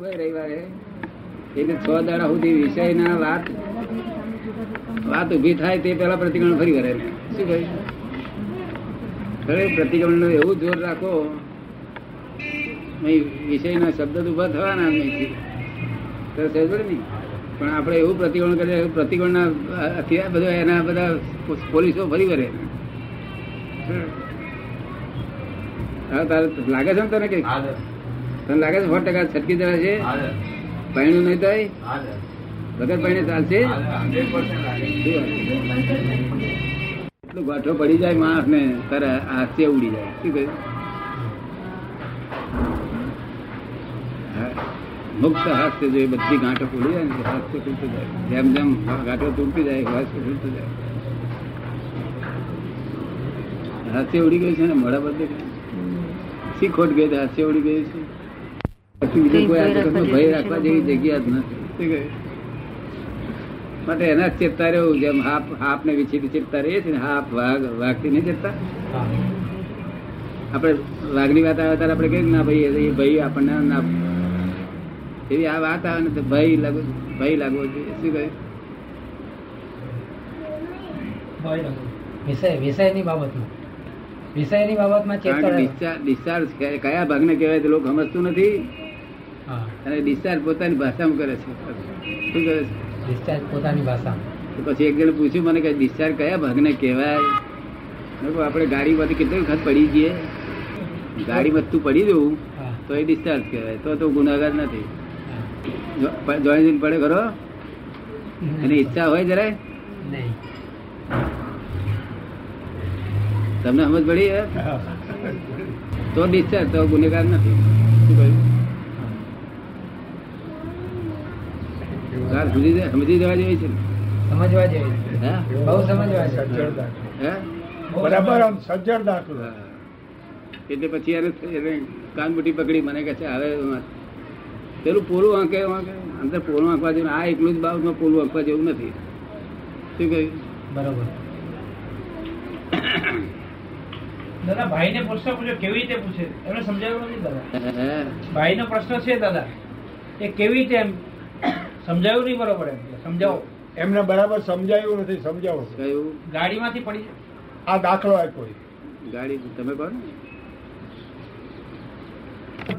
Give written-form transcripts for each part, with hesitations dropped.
શું હોય રવિવારે? એટલે 6 દાડા સુધી વિષય ના વાત ઉભી થાય તે પેલા પ્રતિક્રમણ ફરી કરે. શું કહ્યું? પ્રતિક્રમણ નું એવું જોર રાખો, વિષયના શબ્દ ઉભા થવાના નહીં તો સમજ નહીં, પણ આપણે એવું પ્રતિક્રમણ કરીએ. પ્રતિક્રમણના અત્યારે બધા એના બધા પોલીસો ફરી કરે. લાગે છે ને તને કઈ? તને લાગે છે 100% છટકી જવા છે? પૈણું નહીં થાય, વગર પૈણે ચાલશે. એટલો ગાંઠો પડી જાય માણસ ને તારે હાસ્ય ઉડી જાય. શું કહ્યું? મુક્ત હાસ્ય જોઈએ, બધી ગાંઠો પડી જાય ને હાસ્ય તૂટતું જાય. જેમ જેમ ગાંઠો તૂટતી જાય હાસ્ય તૂટતું જાય. હાસ્ય ઉડી ગયું છે ને મોડા બધે ખોટ ગઈ, હાસ્ય ઉડી ગયું છે. પછી બીજો કોઈ ભય રાખવા જેવી જગ્યા જ નથી. માટે એના ચેતતા રહેવું. જેમ હાપ ને વિચિત ચેતતા રહીએ છીએ ને, હાપ વાઘથી નહીં ચેતતા. આપણે વાઘની વાત આવે ત્યારે આપણે કહીએ ના ભાઈ, એ ભાઈ આપણને ના. એવી આ વાત આવે ને તો ભય લાગવો જોઈએ. શું કહ્યું? વિષયની બાબતમાં ડિસ્ચાર્જ કયા ભાગને કહેવાય તો લોકો સમજતું નથી. અને ડિસ્ચાર્જ પોતાની ભાષામાં કરે છે. શું કરે છે? ડિસ્ચાર્જ પોતાની ભાષામાં. પછી એક જણ પૂછ્યું મને કે ડિસ્ચાર્જ કયા ભાગને કહેવાય? આપણે ગાડીમાંથી કેટલી વખત પડી જઈએ, ગાડીમાં તું પડી જવું તો એ ડિસ્ચાર્જ કહેવાય. તો ગુનાગાર નથી. જોઈ જઈને પડે ખરો? એની ઈચ્છા હોય જરાય નહીં. તમને સમજ પડી તો ડિસ્ચાર્જ, તો ગુનેગાર નથી. સમજી જવા જેવી છે. એટલે પછી એને કાનબુટી પકડી મને કહે છે હવે પેલું પોલું આંકે અંદર પોલું આંકવા જેવું. આ એકલું જ બાબતમાં પોલું આંકવા જેવું નથી. શું કહ્યું? બરાબર.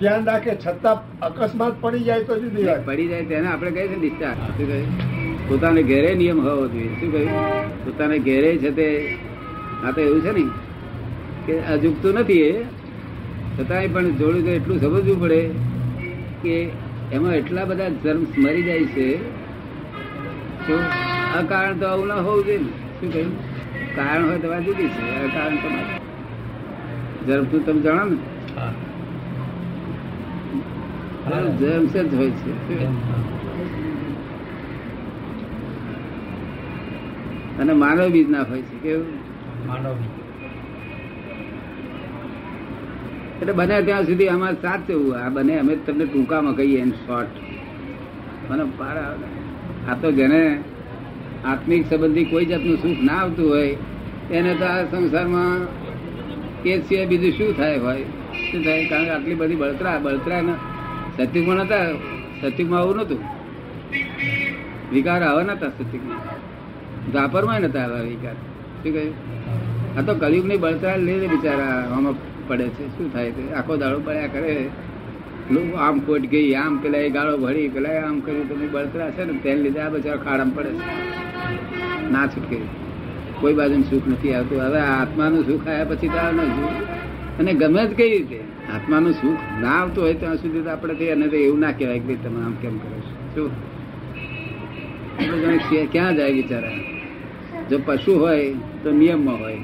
ધ્યાન રાખે છતાં અકસ્માત પડી જાય તો શું થાય? પડી જાય તેને આપણે કહીએ ડિસ્ચાર્જ. પોતાને ઘેરે નિયમ હોવો જોઈએ. શું કહ્યું? પોતાને ઘેરે છે તે. આ તો એવું છે ને કે આ ઝૂકતું નથી એ છતાંય પણ જોડું તો એટલું સમજવું પડે કે એમાં એટલા બધા જર્મ્સ મરી જાય છે. તો આ કારણ તો આવું ના હોવું જોઈએ. શું કહ્યું? કારણ હોય તો જુદી છે. આ કારણ તમારે જર્મતું તમે જાણો ને, જર્મ્સ જ હોય છે. અને માનવ બીજ ના હોય છે. કેવું? માનવ બીજ. એટલે બને ત્યાં સુધી અમારે સાચવું. આ બને અમે તમને ટૂંકામાં કહીએ એન શોર્ટ. મને પાર આ તો જેને આત્મિક સંબંધી કોઈ જાતનું સુખ ના આવતું હોય એને તો આ સંસારમાં એ સિવાય બીજું શું થાય હોય? શું થાય? કારણ કે આટલી બધી બળતરા સત્યુગમાં નતા. સત્યુગમાં આવું નહોતું, વિકાર આવા નતા. સત્યુગમાં ધાપરમાં નતા આવા વિકાર. શું કહ્યું? આ તો કલયુગની બળતરા લઈને બિચારા આમાં પડે છે. શું થાય છે? આખો દાડો પડ્યા કરે. આમ ખોટ ગઈ, આમ પેલા એ ગાળો ભરી, પેલા આમ કર્યું. તમે બળતરા છે ને તેને લીધે આ બચારા ખાડામાં પડે છે, ના છૂટકે. કોઈ બાજુનું સુખ નથી આવતું. હવે આત્માનું સુખ આવ્યા પછી તો આવે અને ગમે જ કઈ રીતે આત્માનું સુખ ના આવતું હોય ત્યાં સુધી તો આપણે થઈ. અને તો એવું ના કહેવાય કે તમે આમ કેમ કરો છો? શું ક્યાં જાય બિચારા? જો પશુ હોય તો નિયમમાં હોય.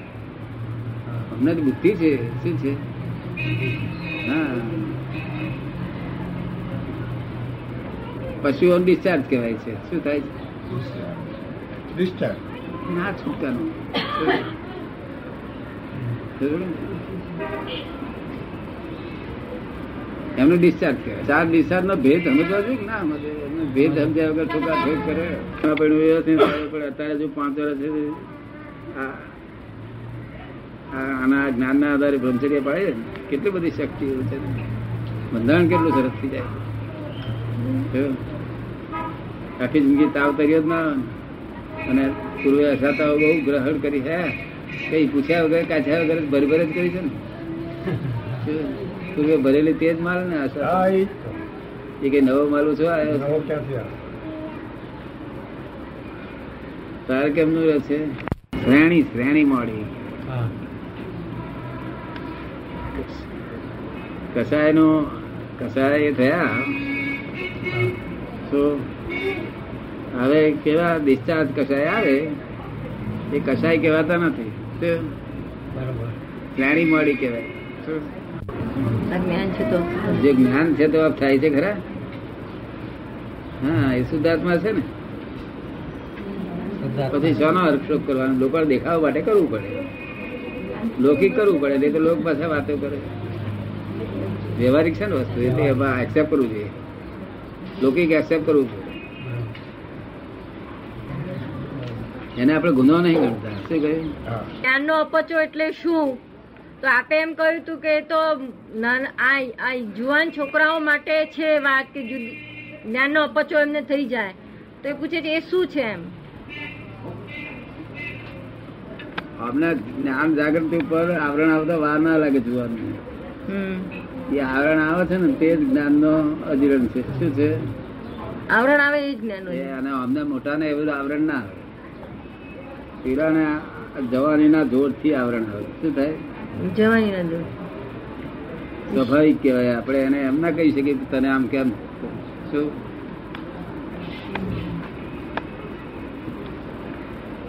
અમને તો બુદ્ધિ છે. શું છે? પશુઓ ડિસ્ચાર્જ કહેવાય છે. શું થાય છે? ના છૂટકાનું. એમનું ડિસ્ચાર્જ કહેવાય. 4 ડિસ્ચાર્જ નો ભેદ સમજવા જોઈએ. ના એમનો ભેદ સમજાય વગર છોકરા ભેદ કરે. પણ અત્યારે જો 5 વર્ષ છે આના જ્ઞાનના આધારે બ્રહ્મચર્ય પાડે ને કેટલી બધી શક્તિઓ છે. બંધારણ કેટલું સરસ થઈ જાય. આખી જિંદગી તાવ તર્યો જ ના અને પૂર્વે અસાતા બહુ ગ્રહણ કરી હે કઈ પૂછ્યા વગર કાછ્યા વગર ભરભર જ કરી છે ને. પૂર્વે ભરેલી તે જ માલ ને અસા એ કઈ નવો માલ છો આવ્યો તારે કેમનું રહે છે? શ્રેણી શ્રેણી મળી કસાય નો કસાય થયા તો હવે કેવા ડિસ્ચાર્જ કસાય આવે એ કસાય કહેવાતા નથી. શ્રેણી મળી કહેવાય. જે જ્ઞાન છે તો થાય છે ખરા. હા એ શુદ્ધાત્મા છે ને. પછી શાનો હર્ષોપ કરવાનો? લોકો દેખાવા માટે કરવું પડે, લૌકિક કરવું પડે, નહીં તો લોક પાસે વાતો કરે. વ્યવહારિક છે ને વસ્તુ એ એક્સેપ્ટ કરવું જોઈએ, લૌકિક એક્સેપ્ટ કરવું જોઈએ. એને આપણે ગુનો નહીં ગણતા. શું કહ્યું? જ્ઞાનનો અપચો એટલે શું? તો આપણે એમ કહ્યું હતું કે તો આ જુવાન છોકરાઓ માટે છે વાત કે જ્ઞાનનો અપચો એમને થઈ જાય તો એ પૂછે છે એ શું છે? એમ આપણા જ્ઞાન જાગૃતિ ઉપર આવરણ આવતા વાર ના લાગે. જુવાન એ આવરણ આવે છે ને તે જ જ્ઞાનનો અધિરણ છે. શું છે? આવરણ આવે એ જ્ઞાન. અને અમને મોટાને એવું આવરણ ના આવે. પીડાને જવાનીના જોરથી આવરણ આવે. શું થાય? જવાનીના જોર સ્વાભાવિક કહેવાય. આપણે એને એમ ના કહી શકીએ તને આમ કેમ. શું?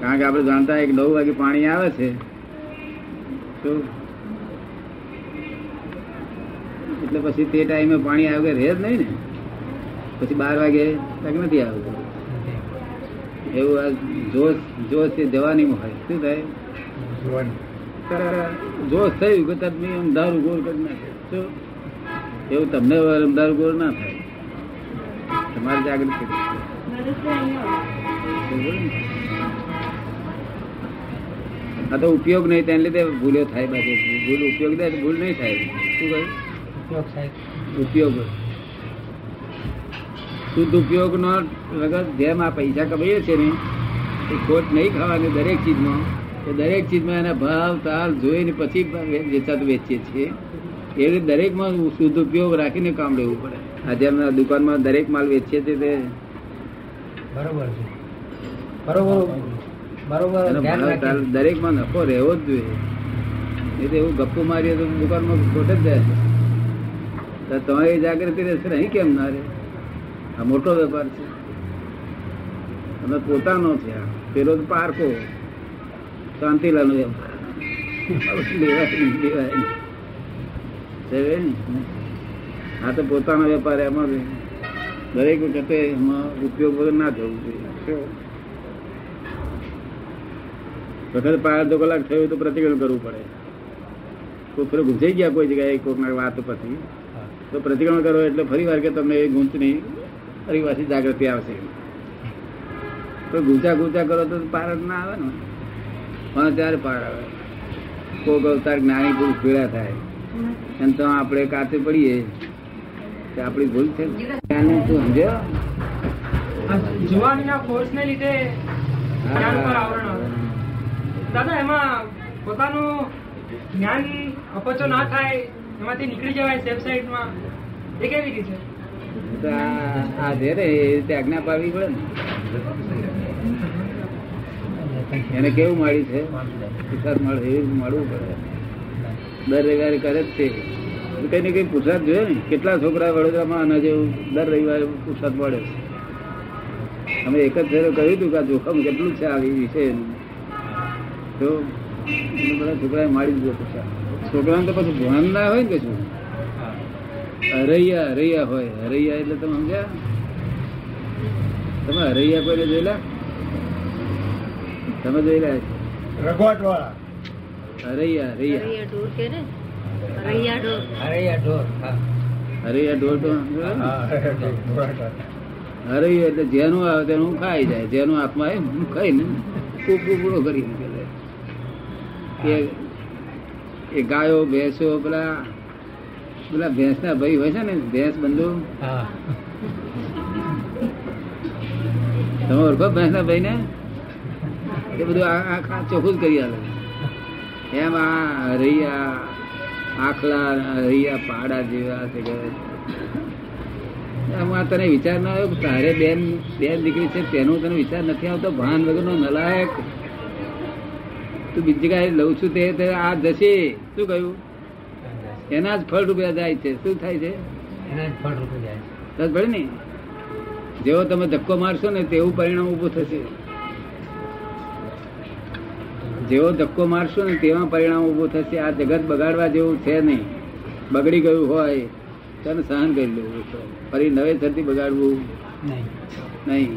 કારણ કે આપણે જાણતા એક 9 વાગે પાણી આવે છે. શું એટલે પછી તે ટાઈમે પાણી આવે રહે જ નહીં ને. પછી 12 વાગે તક નથી આવતું. એવું આ જોશ જોશ એ જવાનીમાં હોય. શું થાય? જોશ થયું કે તમને અંધારું ગોળ કરી નાખે. શું એવું તમને અંધારું ગોળ ના થાય. તમારે જાગૃત આ તો ઉપયોગ નહીં તેને લીધે ભૂલો થાય. બાકી ભૂલ ઉપયોગ થાય તો ભૂલ નહીં થાય. શું કહ્યું? ઉપયોગ થાય. ઉપયોગ શુદ્ધ ઉપયોગ નો વગર જેમ આ પૈસા કમાઈએ છે ને એ ખોટ નહીં ખાવાની. દરેક ચીજમાં એ દરેક ચીજમાં એના ભાવ તાલ જોઈને પછી વેચાતું વેચીએ છીએ. એ દરેકમાં શુદ્ધ ઉપયોગ રાખીને કામ લેવું પડે. આજે અમે દુકાનમાં દરેક માલ વેચીએ છીએ તે બરોબર છે. બરોબર દરેકમાં નફો રહેવો જ જોઈએ. એ તો એવું ગપ્પુ મારીએ તો દુકાનમાં ખોટ જ જાય છે. તમારી જાગૃતિ રહેશે નહીં કેમ ના રહે? આ મોટો વેપાર છે અને પોતાનો છે. આ પેલો તો પારકો શાંતિલાલ આ તો પોતાનો વેપાર. એમાં દરેક વખતે એમાં ઉપયોગ વગર ના થવું જોઈએ. વખત પાર 2 કલાક થયું તો પ્રતિક્રમણ કરવું પડે. કોઈ ફરી ગુંજાઈ ગયા કોઈ જગ્યાએ કોઈકના વાત પછી તો પ્રતિક્રમણ કરો એટલે ફરી વાર કે તમને એ ગુંચની ફરી પાછી જાગૃતિ આવશે. કોઈ ગુંચા કરો તો પાર જ ના આવે ને. પણ ત્યારે પાર આવે. કોઈક અવતાર જ્ઞાની પુરુષ ભેળા થાય એમ તો આપણે કાચે પડીએ કે આપણી ભૂલ છે. દાદા એમાં પોતાનું જ્ઞાન અપચો ના થાય એમાંથી નીકળી જવાય સેફ સાઈડમાં એ કેવી રીતે? આ છે ને એ રીતે આજ્ઞા પાડવી પડે ને. એને કેવું મળી છે મળવું પડે. દર રવિવારે કરે જ છે કઈ ને કઈ પુરસાદ જોયો ને. કેટલા છોકરા વડોદરામાં આના જેવું દર રવિવારે પુરસાદ મળે છે. અમે એક જ ફેરો કહ્યું હતું કે જોખમ કેટલું છે આ વિશે તો બધા છોકરાએ મારી દીધો પુરસાદ. છોકરાને તો પછી ભણ ના હોય ને કશું. હરૈયા હરૈયા હોય. હરૈયા એટલે તમે સમજ્યા? તમે હરૈયા કોઈને જોયેલા? તમે જોયેલા? રઘવાટ વાળા હરૈયા હરૈયા ઢોર તો હરૈયા એટલે જેનું આવે તેનું ખાઈ જાય. જેનું આત્મા એ ખાઈ ને પૂરો કરી મૂકે. એ ગાયો ભેંસો પેલા ભેંસ ના ભાઈ હોય છે ને ભેંસ બંધુ તમે ઓળખો ભેંસના ભાઈ ને? એ બધું આ ચોખ્ખું જ કરી આવે એમ. આ રૈયા આખલા રૈયા પાડા જેવા છે કે એમાં તને વિચાર ના આવ્યો? તારે બેન દીકરી છે તેનો તને વિચાર નથી આવતો? ભાન વગરનો નલાયક તું બીજી જગ્યાએ લઉં છું તે આ જશે. શું કહ્યું? એના જ ફળ રૂપિયા જાય છે. શું થાય છે? એના જ ફળ રૂપિયા જાય છે ને. જેવો તમે ધક્કો મારશો ને તેવું પરિણામ ઉભું થશે. જેવો ધક્કો મારશો ને તેવા પરિણામ ઉભું થશે. આ જગત બગાડવા જેવું છે નહીં. બગડી ગયું હોય તો સહન કરી લેવું, ફરી નવેસરથી બગાડવું નહીં.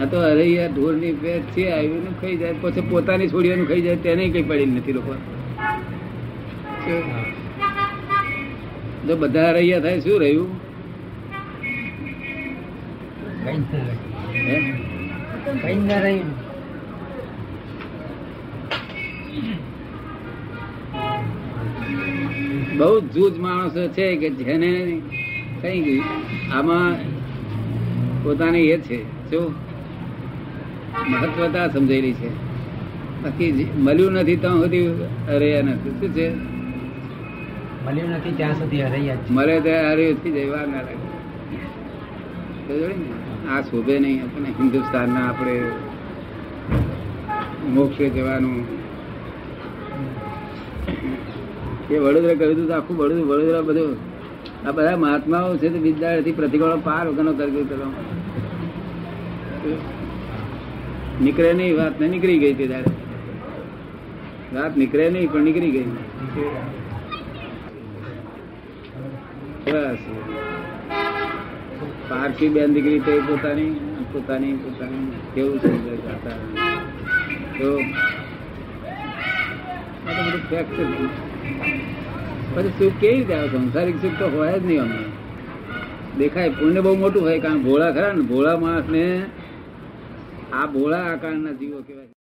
આ તો અરે યાર ઢોરની પેટ છે આવ્યું ખાઈ જાય, પછી પોતાની છોડીઓનું ખાઈ જાય, તેને કઈ પડી નથી લોકો. જો બધા રહ્યા થાય શું રહ્યું? બહુ જૂજ માણસો છે કે જેને કઈ ગયું આમાં પોતાની એ છે શું મહત્વતા સમજાયેલી છે, બાકી મળ્યું નથી ત્યાં સુધી રહ્યા નથી. શું છે મળ્યું નથી ત્યાં સુધી હરૈયા છે, મળે ત્યાં હરૈયું થી જવા ના લાગે. આ શોભે નહીં આપણે હિન્દુસ્તાનના. આપણે મોક્ષે જવાનું એ વડોદરા કર્યું હતું, આખું વડોદરા બધું આ બધા મહાત્માઓ છે તો વિદ્યાર્થી પ્રતિકોળો પાર વગરનો કર્યું પેલો નીકળે નહીં. વાત ને નીકળી ગઈ તે ત્યારે વાત નીકળે નહીં પણ નીકળી ગઈ. બસ પારસી બેન દીકરી તે પોતાની કેવું તો બધું ફેક્ટ પછી સુખ કેવી રીતે આવે? સંસારિક સુખ તો હોય જ નહીં. અમે દેખાય પુણ્ય બહુ મોટું હોય, કારણ ભોળા ખરા ને. ભોળા માણસ ને આ ભોળા આકારના જીવો કહેવાય.